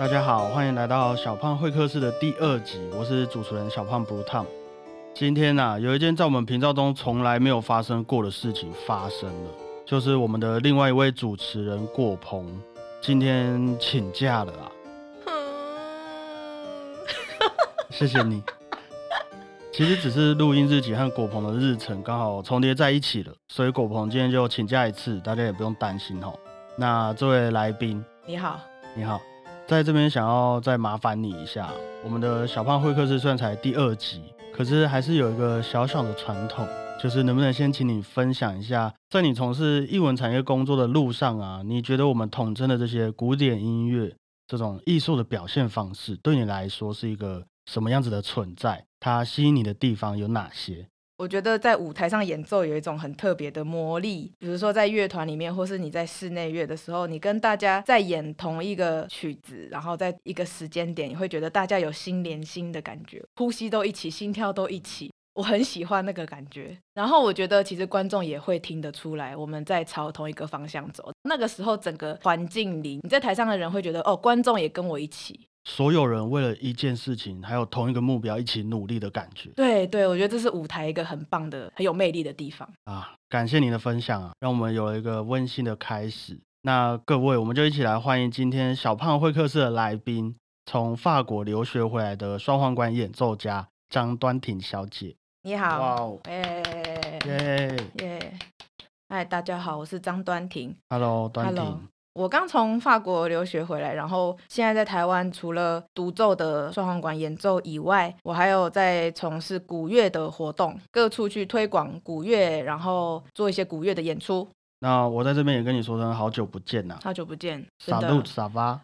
大家好，欢迎来到小胖会客室的第2集，我是主持人小胖 Blue Tom。今天有一件在我们频道中从来没有发生过的事情发生了，就是我们的另外一位主持人过鹏今天请假了啦。谢谢你。其实只是录音日期和果鹏的日程刚好重叠在一起了，所以果鹏今天就请假一次，大家也不用担心齁。那这位来宾，你好。你好，在这边想要再麻烦你一下，我们的小胖会客室虽然才第2集，可是还是有一个小小的传统，就是能不能先请你分享一下，在你从事艺文产业工作的路上啊，你觉得我们统称的这些古典音乐这种艺术的表现方式，对你来说是一个什么样子的存在？它吸引你的地方有哪些？我觉得在舞台上演奏有一种很特别的魔力，比如说在乐团里面，或是你在室内乐的时候，你跟大家在演同一个曲子，然后在一个时间点，你会觉得大家有心连心的感觉，呼吸都一起，心跳都一起，我很喜欢那个感觉。然后我觉得其实观众也会听得出来我们在朝同一个方向走，那个时候整个环境里，你在台上的人会觉得，哦，观众也跟我一起，所有人为了一件事情还有同一个目标一起努力的感觉。对对，我觉得这是舞台一个很棒的、很有魅力的地方啊！感谢你的分享啊，让我们有了一个温馨的开始。那各位，我们就一起来欢迎今天小胖会客室的来宾，从法国留学回来的双簧管演奏家张端婷小姐。你好。哇哦，耶耶！嗨，大家好，我是张端婷。Hello， 端婷。我刚从法国留学回来，然后现在在台湾，除了独奏的双簧管演奏以外，我还有在从事古乐的活动，各处去推广古乐，然后做一些古乐的演出。那我在这边也跟你说声好久不见啊。好久不见。傻路傻巴。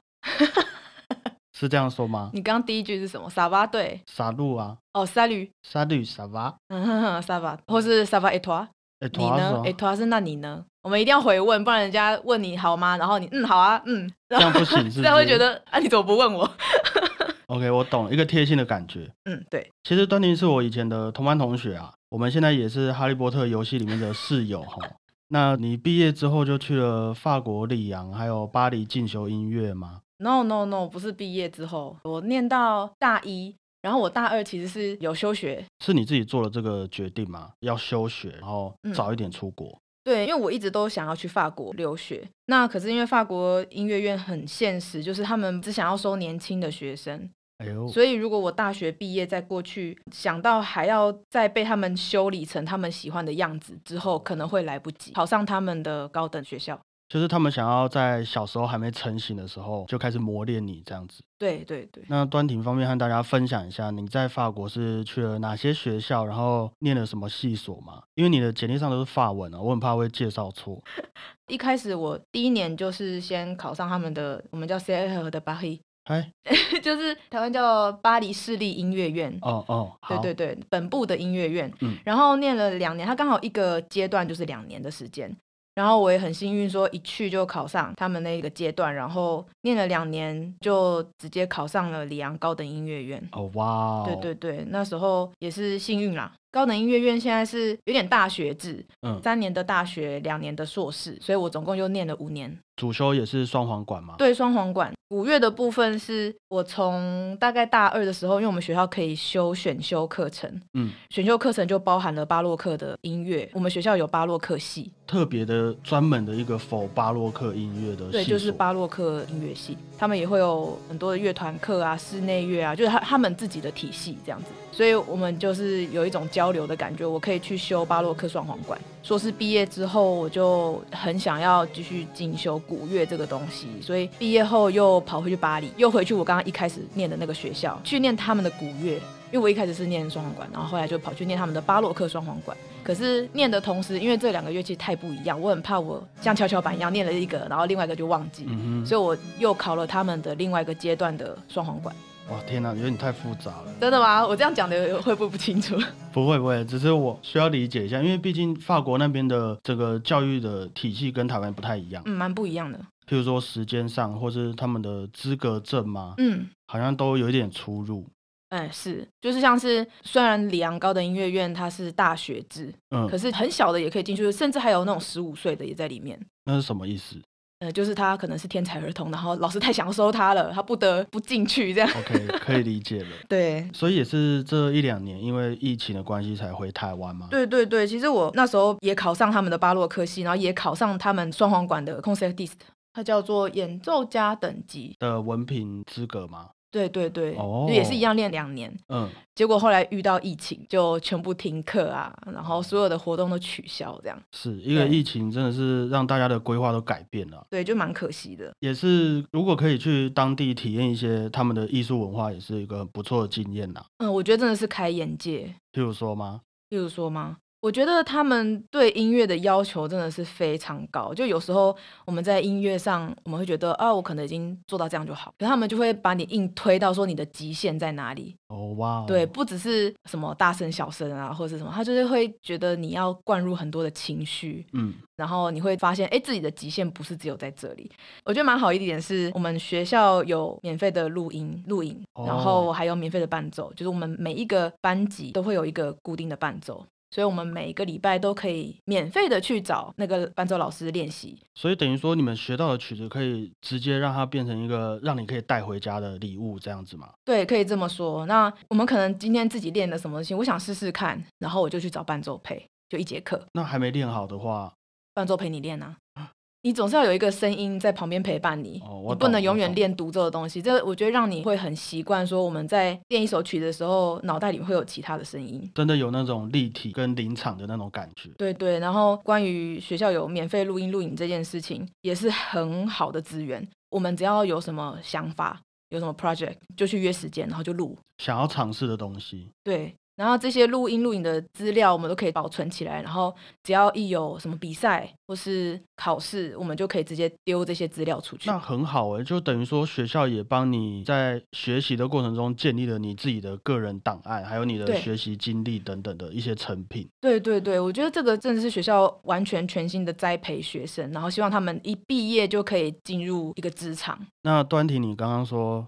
是这样说吗？你刚刚第一句是什么？傻巴。对，傻路啊。哦，傻绿傻绿傻巴。傻巴或是傻巴一坨。你呢？哎，托是那你呢？我们一定要回问，不然人家问你好吗？然后你好啊，这样不行，是不是？这样会觉得啊，你怎么不问我？OK， 我懂，一个贴心的感觉。对。其实端婷是我以前的同班同学啊，我们现在也是《哈利波特》游戏里面的室友哈。那你毕业之后就去了法国里昂，还有巴黎进修音乐吗 ？No， 不是毕业之后，我念到大一。然后我大二其实是有休学。是你自己做了这个决定吗？要休学然后早一点出国。对，因为我一直都想要去法国留学，那可是因为法国音乐院很现实，就是他们只想要收年轻的学生，所以如果我大学毕业再过去，想到还要再被他们修理成他们喜欢的样子之后，可能会来不及考上他们的高等学校。就是他们想要在小时候还没成型的时候就开始磨练你这样子。对对对。那端婷方面和大家分享一下，你在法国是去了哪些学校，然后念了什么系所吗？因为你的简历上都是法文啊，我很怕会介绍错。一开始我第一年就是先考上他们的，我们叫 CAH 的巴黎。就是台湾叫巴黎市立音乐院。对对对，本部的音乐院。然后念了2年，他刚好一个阶段就是2年的时间。然后我也很幸运说一去就考上他们那个阶段，然后念了2年就直接考上了里昂高等音乐院。哦哇，对对对，那时候也是幸运啦。高等音乐院现在是有点大学制，3年的大学，2年的硕士，所以我总共就念了5年。主修也是双簧管吗？对，双簧管。古乐的部分是我从大概大二的时候，因为我们学校可以修选修课程，选修课程就包含了巴洛克的音乐，我们学校有巴洛克系，特别的专门的一个 for 巴洛克音乐的系所。对，就是巴洛克音乐系，他们也会有很多的乐团课啊、室内乐啊，就是他们自己的体系这样子，所以我们就是有一种交流的感觉。我可以去修巴洛克双簧管，硕士毕业之后我就很想要继续进修古乐这个东西，所以毕业后又跑回去巴黎，又回去我刚刚一开始念的那个学校去念他们的古乐，因为我一开始是念双簧管，然后后来就跑去念他们的巴洛克双簧管。可是念的同时，因为这两个乐器太不一样，我很怕我像跷跷板一样念了一个然后另外一个就忘记，所以我又考了他们的另外一个阶段的双簧管。哇，天哪，有点太复杂了。真的吗？我这样讲的会不会不清楚？不会不会，只是我需要理解一下，因为毕竟法国那边的这个教育的体系跟台湾不太一样。蛮不一样的。譬如说时间上，或是他们的资格证嘛，好像都有一点出入。是，就是像是虽然里昂高等音乐院它是大学制，可是很小的也可以进去，甚至还有那种15岁的也在里面。那是什么意思？就是他可能是天才儿童，然后老师太想收他了，他不得不进去这样。OK， 可以理解了。对，所以也是这1-2年因为疫情的关系才回台湾吗？对对对，其实我那时候也考上他们的巴洛克系，然后也考上他们双簧管的 Concertist， 它叫做演奏家等级的文凭资格吗？对对对，哦，也是一样练2年，嗯，结果后来遇到疫情就全部停课啊，然后所有的活动都取消这样。是，因为疫情真的是让大家的规划都改变了，对，就蛮可惜的。也是如果可以去当地体验一些他们的艺术文化，也是一个很不错的经验啦。嗯，我觉得真的是开眼界。譬如说吗？譬如说吗？我觉得他们对音乐的要求真的是非常高，就有时候我们在音乐上我们会觉得啊，我可能已经做到这样就好，可是他们就会把你硬推到说你的极限在哪里。哦哇，对，不只是什么大声小声啊或是什么，他就是会觉得你要灌入很多的情绪，嗯，然后你会发现自己的极限不是只有在这里。我觉得蛮好一点是我们学校有免费的录音，然后还有免费的伴奏，就是我们每一个班级都会有一个固定的伴奏，所以我们每一个礼拜都可以免费的去找那个伴奏老师练习。所以等于说你们学到的曲子可以直接让它变成一个让你可以带回家的礼物这样子吗？对，可以这么说。那我们可能今天自己练了什么东西，我想试试看，然后我就去找伴奏配，就1节课。那还没练好的话，伴奏陪你练啊，你总是要有一个声音在旁边陪伴你，你不能永远练独奏的东西。这我觉得让你会很习惯说我们在练一首曲的时候脑袋里会有其他的声音，真的有那种立体跟临场的那种感觉。对对，然后关于学校有免费录影这件事情也是很好的资源，我们只要有什么想法有什么 project 就去约时间，然后就录想要尝试的东西。对，然后这些录影的资料我们都可以保存起来，然后只要一有什么比赛或是考试，我们就可以直接丢这些资料出去。那很好耶，就等于说学校也帮你在学习的过程中建立了你自己的个人档案，还有你的学习经历等等的一些成品。对对对，我觉得这个真的是学校完全全新的栽培学生，然后希望他们一毕业就可以进入一个职场。那端婷，你刚刚说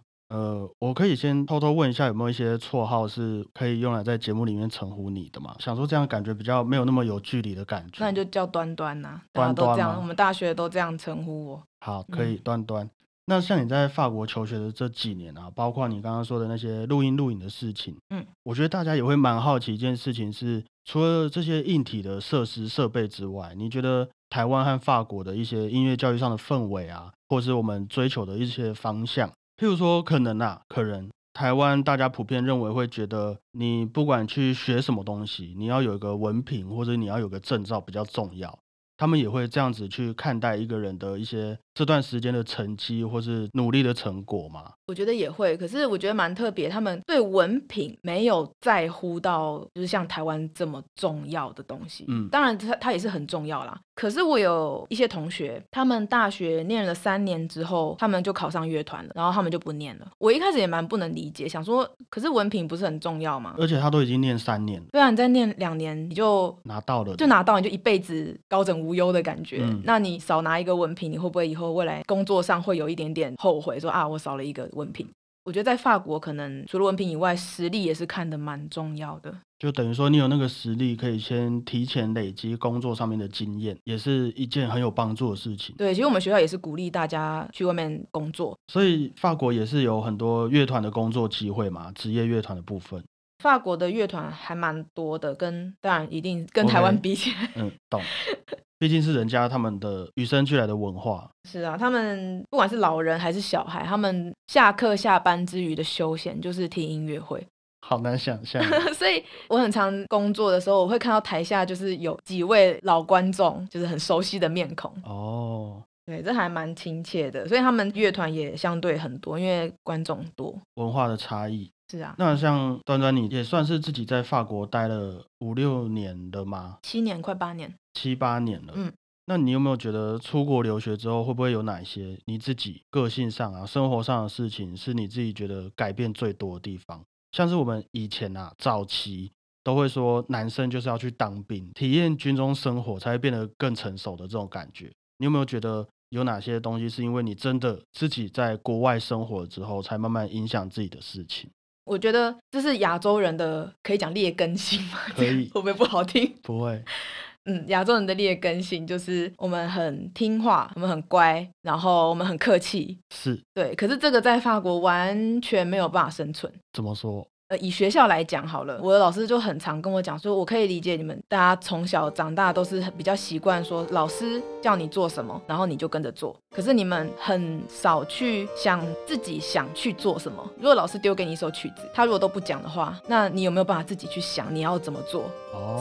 我可以先偷偷问一下，有没有一些绰号是可以用来在节目里面称呼你的吗？想说这样感觉比较没有那么有距离的感觉。那你就叫端端啊，大家都这样，端端我们大学都这样称呼我。好，可以，端端。那像你在法国求学的这几年啊，包括你刚刚说的那些录影的事情，嗯，我觉得大家也会蛮好奇一件事情是，除了这些硬体的设施设备之外，你觉得台湾和法国的一些音乐教育上的氛围啊，或是我们追求的一些方向，譬如说可能台湾大家普遍认为会觉得你不管去学什么东西，你要有一个文凭或者你要有个证照比较重要，他们也会这样子去看待一个人的一些这段时间的成绩或是努力的成果嘛？我觉得也会，可是我觉得蛮特别，他们对文凭没有在乎到就是像台湾这么重要的东西，嗯，当然它也是很重要啦。可是我有一些同学，他们大学念了3年之后，他们就考上乐团了，然后他们就不念了。我一开始也蛮不能理解，想说可是文凭不是很重要吗？而且他都已经念3年了。对啊，你再念2年你就拿到了，你就一辈子高枕无忧的感觉，嗯，那你少拿一个文凭，你会不会以后未来工作上会有一点点后悔说啊我少了一个文凭。我觉得在法国可能除了文凭以外，实力也是看得蛮重要的，就等于说你有那个实力可以先提前累积工作上面的经验，也是一件很有帮助的事情。对，其实我们学校也是鼓励大家去外面工作，所以法国也是有很多乐团的工作机会嘛，职业乐团的部分。法国的乐团还蛮多的，当然一定跟台湾比起来，okay， 嗯，懂。毕竟是人家他们的与生俱来的文化。是啊，他们不管是老人还是小孩，他们下课下班之余的休闲就是听音乐会。好难想象。所以我很常工作的时候，我会看到台下就是有几位老观众，就是很熟悉的面孔。哦，对，这还蛮亲切的。所以他们乐团也相对很多，因为观众多，文化的差异。是啊，那像端端你也算是自己在法国待了5-6年了吗？7年，快8年。7-8年了，嗯，那你有没有觉得出国留学之后会不会有哪些你自己个性上啊生活上的事情是你自己觉得改变最多的地方？像是我们以前啊早期都会说男生就是要去当兵，体验军中生活才会变得更成熟的这种感觉，你有没有觉得有哪些东西是因为你真的自己在国外生活之后才慢慢影响自己的事情？我觉得这是亚洲人的可以讲劣根性吗？可以会不会不好听？不会。亚洲人的劣根性就是我们很听话，我们很乖，然后我们很客气，是对。可是这个在法国完全没有办法生存。怎么说？以学校来讲好了，我的老师就很常跟我讲说，我可以理解你们大家从小长大都是比较习惯说老师叫你做什么然后你就跟着做，可是你们很少去想自己想去做什么。如果老师丢给你一首曲子，他如果都不讲的话，那你有没有办法自己去想你要怎么做、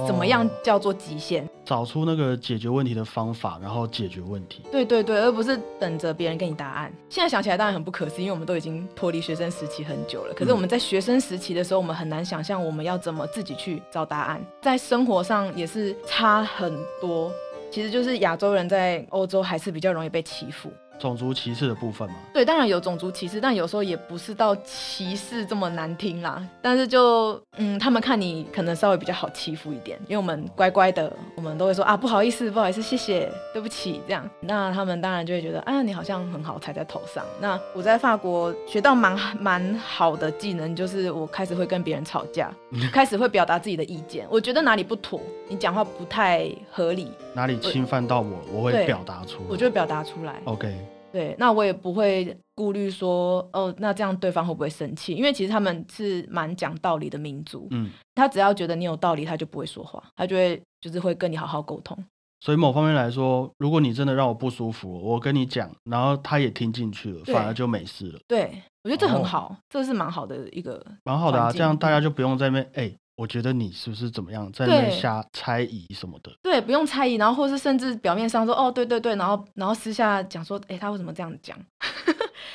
怎么样叫做极限，找出那个解决问题的方法，然后解决问题。对对对，而不是等着别人给你答案。现在想起来当然很不可思议，因为我们都已经脱离学生时期很久了，可是我们在学生时期的时候，我们很难想象我们要怎么自己去找答案。在生活上也是差很多。其实就是亚洲人在欧洲还是比较容易被欺负，种族歧视的部分吗？对，当然有种族歧视，但有时候也不是到歧视这么难听啦，但是就他们看你可能稍微比较好欺负一点，因为我们乖乖的，我们都会说啊不好意思不好意思，谢谢对不起这样，那他们当然就会觉得啊你好像很好踩在头上。那我在法国学到蛮好的技能，就是我开始会跟别人吵架开始会表达自己的意见，我觉得哪里不妥，你讲话不太合理，哪里侵犯到我会表达出来，我就表达出来。 OK，对，那我也不会顾虑说哦，那这样对方会不会生气，因为其实他们是蛮讲道理的民族，他只要觉得你有道理，他就不会说话，他就会会跟你好好沟通。所以某方面来说，如果你真的让我不舒服，我跟你讲，然后他也听进去了，反而就没事了。对，我觉得这很好，这是蛮好的一个，蛮好的啊，这样大家就不用在那边我觉得你是不是怎么样，在那下猜疑什么的。对，不用猜疑，然后或是甚至表面上说哦对对对，然后私下讲说他为什么这样讲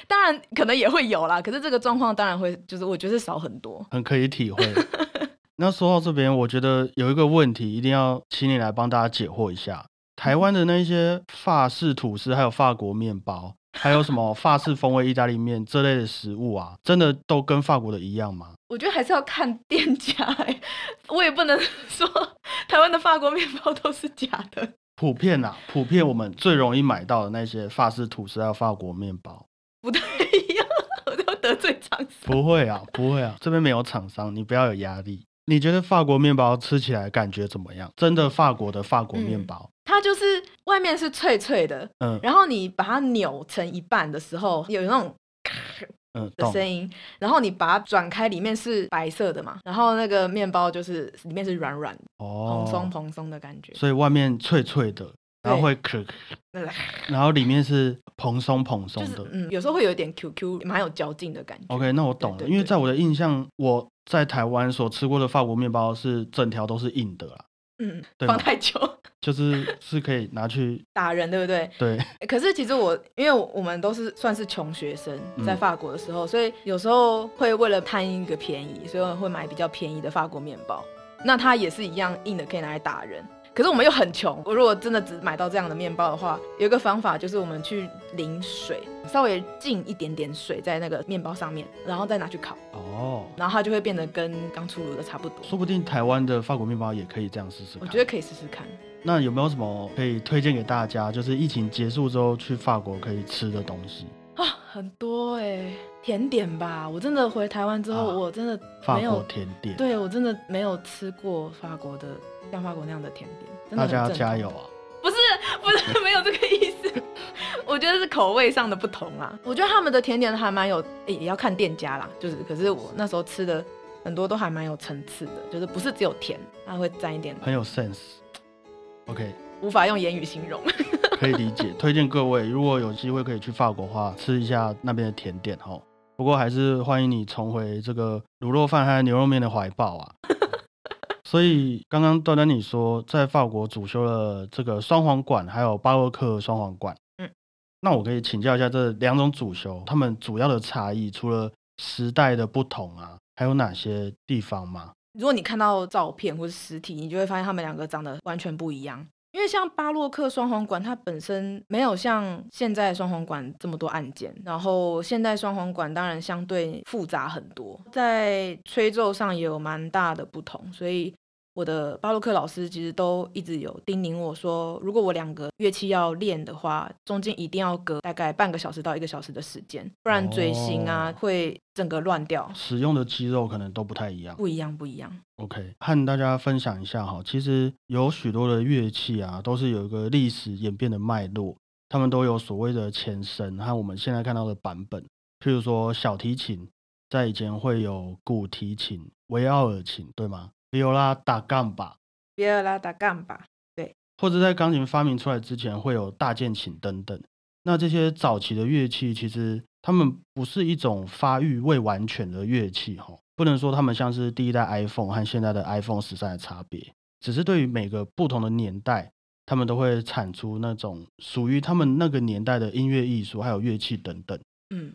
当然可能也会有啦，可是这个状况当然会就是我觉得是少很多，很可以体会那说到这边，我觉得有一个问题一定要请你来帮大家解惑一下，台湾的那些法式吐司还有法国面包还有什么法式风味意大利面这类的食物啊，真的都跟法国的一样吗？我觉得还是要看店家我也不能说台湾的法国面包都是假的。普遍我们最容易买到的那些法式吐司还有法国面包不太一样，我都得罪厂商。不会啊，这边没有厂商，你不要有压力。你觉得法国面包吃起来感觉怎么样？真的法国面包，它就是外面是脆脆的，然后你把它扭成一半的时候有那种的声音，然后你把它转开，里面是白色的嘛，然后那个面包就是里面是软软的，蓬松蓬松的感觉，所以外面脆脆的，然后会然后里面是蓬松蓬松的，有时候会有点 QQ， 蛮有嚼劲的感觉。 OK， 那我懂了。对对对，因为在我的印象，我在台湾所吃过的法国面包是整条都是硬的啦，放太久就是可以拿去打人，对不对？对。可是其实因为我们都是算是穷学生，在法国的时候，所以有时候会为了贪一个便宜，所以会买比较便宜的法国面包，那它也是一样硬的，可以拿来打人。可是我们又很穷，我如果真的只买到这样的面包的话，有一个方法就是我们去淋水，稍微浸一点点水在那个面包上面，然后再拿去烤，然后它就会变得跟刚出炉的差不多。说不定台湾的法国面包也可以这样试试看，我觉得可以试试看。那有没有什么可以推荐给大家，就是疫情结束之后去法国可以吃的东西啊？很多甜点吧，我真的回台湾之后，我真的没有法国甜点。对，我真的没有吃过像法国那样的甜点，真的很正常。大家要加油啊！不是没有这个意思我觉得是口味上的不同啦。我觉得他们的甜点还蛮有，也要看店家啦，就是可是我那时候吃的很多都还蛮有层次的，就是不是只有甜，它会沾一点，很有 sense。 OK， 无法用言语形容可以理解。推荐各位如果有机会可以去法国的话，吃一下那边的甜点吼。不过还是欢迎你重回这个卤肉饭和牛肉面的怀抱啊所以刚刚端端你说在法国主修了这个双簧管还有巴洛克双簧管，那我可以请教一下这两种主修他们主要的差异，除了时代的不同啊，还有哪些地方吗？如果你看到照片或是实体，你就会发现他们两个长得完全不一样。因为像巴洛克双簧管它本身没有像现在双簧管这么多按键，然后现代双簧管当然相对复杂很多，在吹奏上也有蛮大的不同，所以我的巴洛克老师其实都一直有叮咛我说，如果我2个乐器要练的话，中间一定要隔大概半个小时到1个小时的时间，不然嘴型啊会整个乱掉，使用的肌肉可能都不太一样，不一样。 OK， 和大家分享一下哈，其实有许多的乐器啊都是有一个历史演变的脉络，他们都有所谓的前身和我们现在看到的版本。譬如说小提琴在以前会有古提琴、维奥尔琴，对吗？ Viola da Gamba， Viola da Gamba， 对，或者在钢琴发明出来之前会有大键琴等等。那这些早期的乐器其实它们不是一种发育未完全的乐器，不能说它们像是第一代 iPhone 和现在的 iPhone 13的差别，只是对于每个不同的年代，他们都会产出那种属于他们那个年代的音乐艺术还有乐器等等。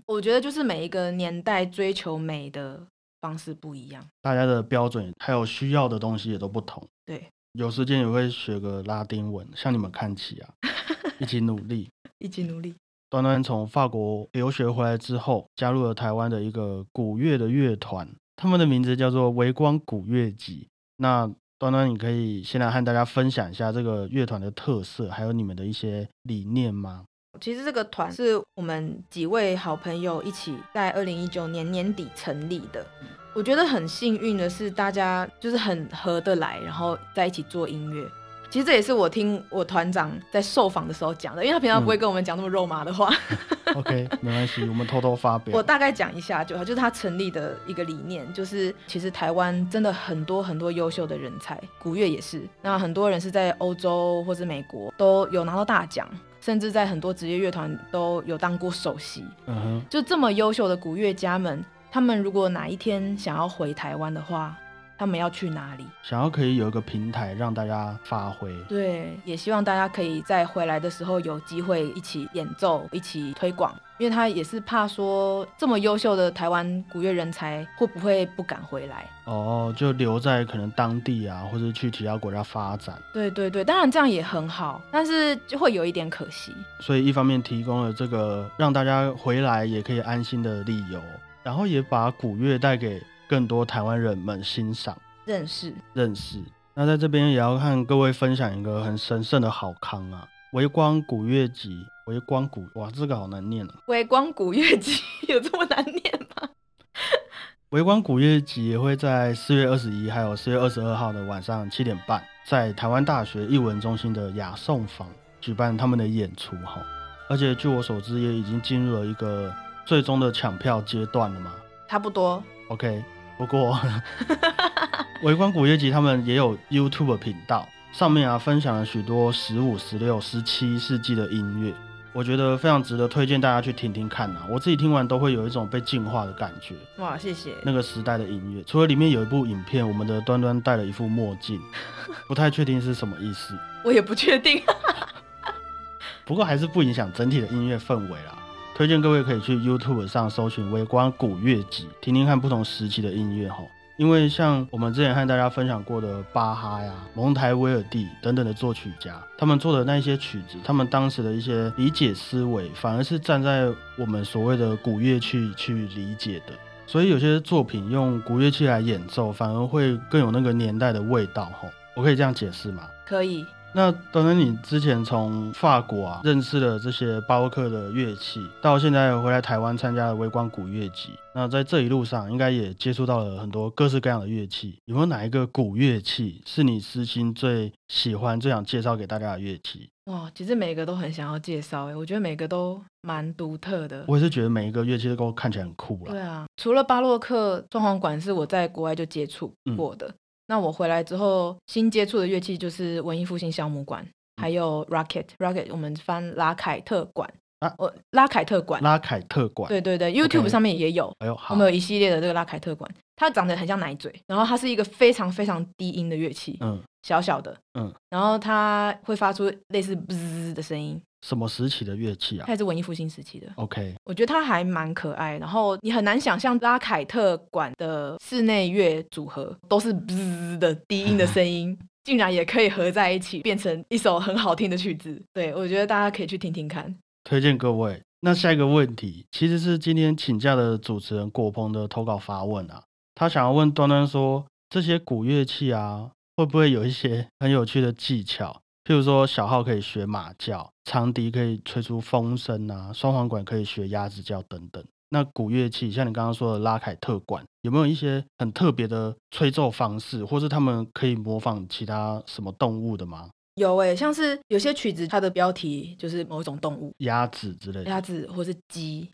我觉得就是每一个年代追求美的方式不一样，大家的标准还有需要的东西也都不同。对，有时间也会学个拉丁文，向你们看齐啊！一起努力。端端从法国留学回来之后，加入了台湾的一个古乐的乐团，他们的名字叫做微光古乐集。那端端，你可以先来和大家分享一下这个乐团的特色，还有你们的一些理念吗？其实这个团是我们几位好朋友一起在2019年年底成立的。我觉得很幸运的是，大家就是很合得来，然后在一起做音乐。其实这也是我听我团长在受访的时候讲的，因为他平常不会跟我们讲那么肉麻的话。OK， 没关系，我们偷偷发表。我大概讲一下就好，就是他成立的一个理念，就是其实台湾真的很多很多优秀的人才，古乐也是。那很多人是在欧洲或是美国都有拿到大奖。甚至在很多职业乐团都有当过首席，就这么优秀的古乐家们，他们如果哪一天想要回台湾的话，他们要去哪里？想要可以有一个平台让大家发挥。对，也希望大家可以在回来的时候有机会一起演奏，一起推广，因为他也是怕说这么优秀的台湾古乐人才会不会不敢回来，就留在可能当地啊，或者去其他国家发展。对，当然这样也很好，但是就会有一点可惜。所以一方面提供了这个让大家回来也可以安心的理由，然后也把古乐带给更多台湾人们欣赏认识。那在这边也要和各位分享一个很神圣的好康啊，微光古乐集，哇，这个好难念啊！微光古乐集有这么难念吗？微光古乐集也会在4月21还有4月22号的晚上7点半，在台湾大学艺文中心的雅颂坊举办他们的演出哈。而且据我所知，也已经进入了一个最终的抢票阶段了嘛？差不多。OK， 不过微光古乐集他们也有 YouTube 频道，上面啊分享了许多15、16、17世纪的音乐。我觉得非常值得推荐大家去听听看啊，我自己听完都会有一种被净化的感觉。哇，谢谢。那个时代的音乐，除了里面有一部影片，我们的端端戴了一副墨镜，不太确定是什么意思。我也不确定。不过还是不影响整体的音乐氛围啦。推荐各位可以去 YouTube 上搜寻微光古乐集，听听看不同时期的音乐吼。因为像我们之前和大家分享过的巴哈呀、蒙台威尔第等等的作曲家，他们做的那些曲子，他们当时的一些理解思维反而是站在我们所谓的古乐器去理解的，所以有些作品用古乐器来演奏反而会更有那个年代的味道吼。我可以这样解释吗？可以。那当然你之前从法国啊认识了这些巴洛克的乐器，到现在回来台湾参加了微光古乐集，那在这一路上应该也接触到了很多各式各样的乐器，有没有哪一个古乐器是你私心最喜欢最想介绍给大家的乐器？哇，其实每个都很想要介绍，我觉得每个都蛮独特的。我也是觉得每一个乐器都看起来很酷啦。对啊，除了巴洛克装潢管是我在国外就接触过的，那我回来之后新接触的乐器就是文艺复兴酵母管，还有 Rocket 我们翻拉凯特管啊，拉凯特管，对 YouTube 上面也有，我们有一系列的这个拉凯特管，它长得很像奶嘴，然后它是一个非常非常低音的乐器，小小的，然后它会发出类似滋的声音。什么时期的乐器啊？它也是文艺复兴时期的。 OK， 我觉得它还蛮可爱，然后你很难想象拉凯特管的室内乐组合都是滋的低音的声音竟然也可以合在一起变成一首很好听的曲子。对，我觉得大家可以去听听看，推荐各位。那下一个问题其实是今天请假的主持人果鹏的投稿发问啊，他想要问端端说，这些古乐器啊会不会有一些很有趣的技巧？譬如说小号可以学马叫，长笛可以吹出风声啊，双簧管可以学鸭子叫等等。那古乐器像你刚刚说的拉凯特管，有没有一些很特别的吹奏方式，或是他们可以模仿其他什么动物的吗？有耶、像是有些曲子它的标题就是某一种动物，鸭子之类的，鸭子或是鸡，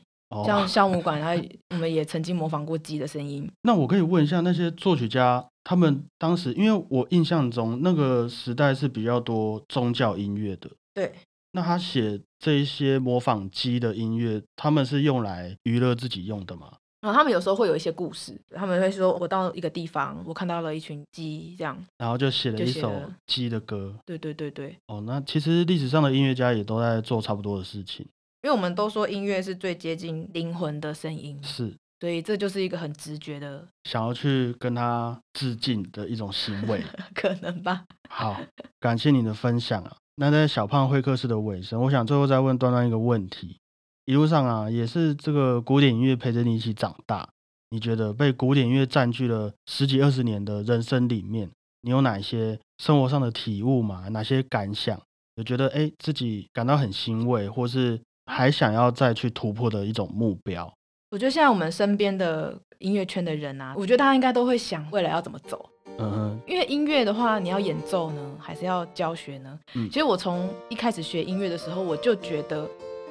像酵母管它我们也曾经模仿过鸡的声音。那我可以问一下那些作曲家，他们当时，因为我印象中那个时代是比较多宗教音乐的，对，那他写这一些模仿鸡的音乐，他们是用来娱乐自己用的吗？然后他们有时候会有一些故事，他们会说我到一个地方，我看到了一群鸡这样，然后就写了一首鸡的歌。对对对对。那其实历史上的音乐家也都在做差不多的事情，因为我们都说音乐是最接近灵魂的声音，是，所以这就是一个很直觉的想要去跟他致敬的一种行为可能吧。好，感谢你的分享啊。那在小胖会客室的尾声，我想最后再问端端一个问题。一路上啊，也是这个古典音乐陪着你一起长大，你觉得被古典音乐占据了十几二十年的人生里面，你有哪些生活上的体悟吗？哪些感想？有觉得自己感到很欣慰，或是还想要再去突破的一种目标？我觉得现在我们身边的音乐圈的人啊，我觉得大家应该都会想未来要怎么走。因为音乐的话，你要演奏呢，还是要教学呢？其实我从一开始学音乐的时候，我就觉得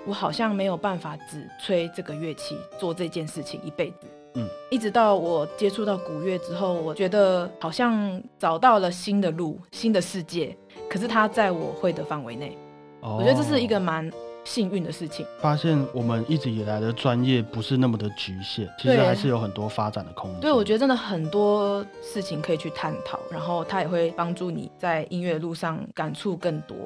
我好像没有办法只吹这个乐器做这件事情一辈子。一直到我接触到古乐之后，我觉得好像找到了新的路，新的世界，可是它在我会的范围内。我觉得这是一个蛮幸运的事情，发现我们一直以来的专业不是那么的局限，其实还是有很多发展的空间。对，我觉得真的很多事情可以去探讨，然后它也会帮助你在音乐路上感触更多。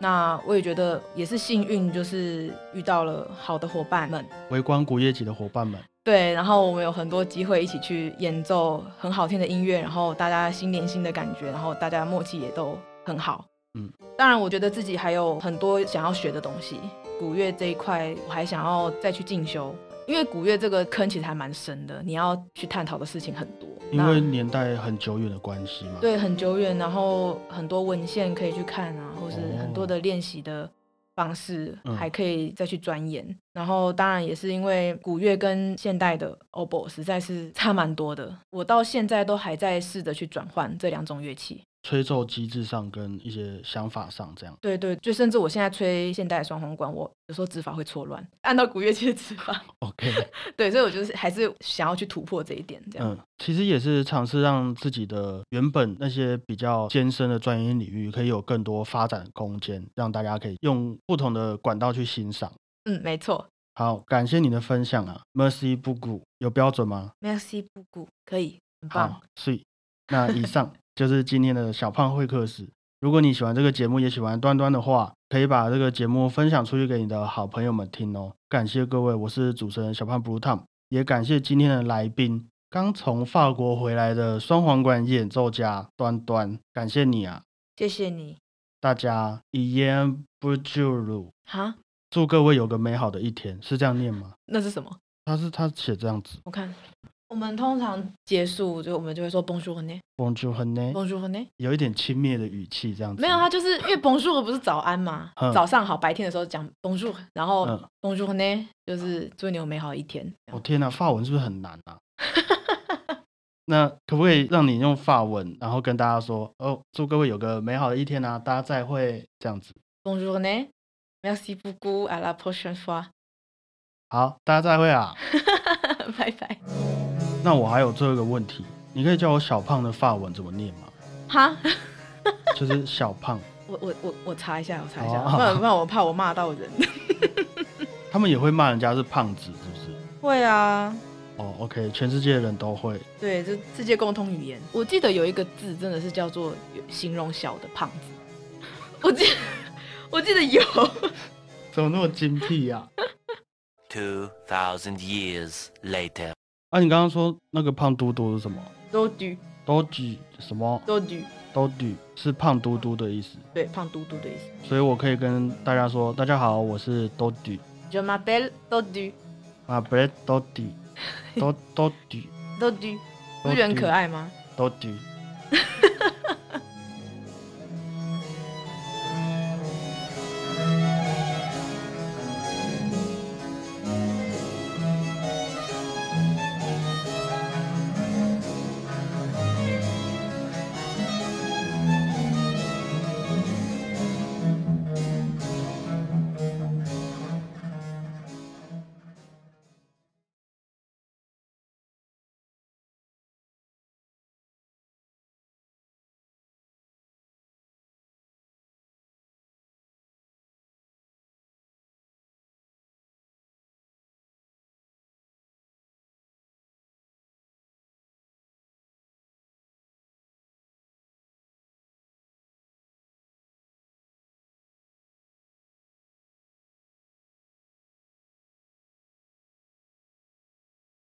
那我也觉得也是幸运，就是遇到了好的伙伴们，微光古乐集的伙伴们。对，然后我们有很多机会一起去演奏很好听的音乐，然后大家心连心的感觉，然后大家默契也都很好。当然我觉得自己还有很多想要学的东西，古乐这一块我还想要再去进修，因为古乐这个坑其实还蛮深的，你要去探讨的事情很多，因为年代很久远的关系嘛。对，很久远，然后很多文献可以去看啊，或是很多的练习的方式还可以再去钻研。然后当然也是因为古乐跟现代的 oboe 实在是差蛮多的，我到现在都还在试着去转换这两种乐器，吹奏机制上跟一些想法上这样。对对，就甚至我现在吹现代双簧管，我有时候指法会错乱，按照古乐器的指法OK 对，所以我就是还是想要去突破这一点这样。其实也是尝试让自己的原本那些比较艰深的专业领域可以有更多发展空间，让大家可以用不同的管道去欣赏。没错。好，感谢你的分享啊。 Merci beaucoup 有标准吗？ Merci beaucoup 可以，很棒。好，所以那以上就是今天的小胖会客室。如果你喜欢这个节目，也喜欢端端的话，可以把这个节目分享出去给你的好朋友们听哦。感谢各位，我是主持人小胖 Blue Tom， 也感谢今天的来宾，刚从法国回来的双簧管演奏家端端，感谢你啊。谢谢你。大家一言不就辱，祝各位有个美好的一天，是这样念吗？那是什么？他写这样子，我看我们通常结束就我们就会说 Bonjour 有一点轻蔑的语气这样子。没有，他就是因为 Bonjour 不是早安嘛，早上好，白天的时候讲 Bonjour， 然后 Bonjour 就是祝你有美好一天。天啊，法文是不是很难啊那可不可以让你用法文然后跟大家说祝各位有个美好的一天啊，大家再会这样子。 Bonjour Merci beaucoup à la prochaine fois。 好，大家再会啊拜拜。那我还有最后一个问题，你可以教我小胖的法文怎么念吗？哈就是小胖，我查一下，不然我怕我骂到人他们也会骂人家是胖子是不是？会啊。OK， 全世界的人都会。对，这世界共通语言。我记得有一个字真的是叫做形容小的胖子，我记得有怎么那么精辟啊2000 years later。你刚刚说那个胖嘟嘟是什么？多举什么？多举是胖嘟嘟的意思。对，胖嘟嘟的意思。所以我可以跟大家说，大家好，我是多举。Je m'appelle 多举。m'appelle 多举。多举。多举。不觉得很可爱吗？多举。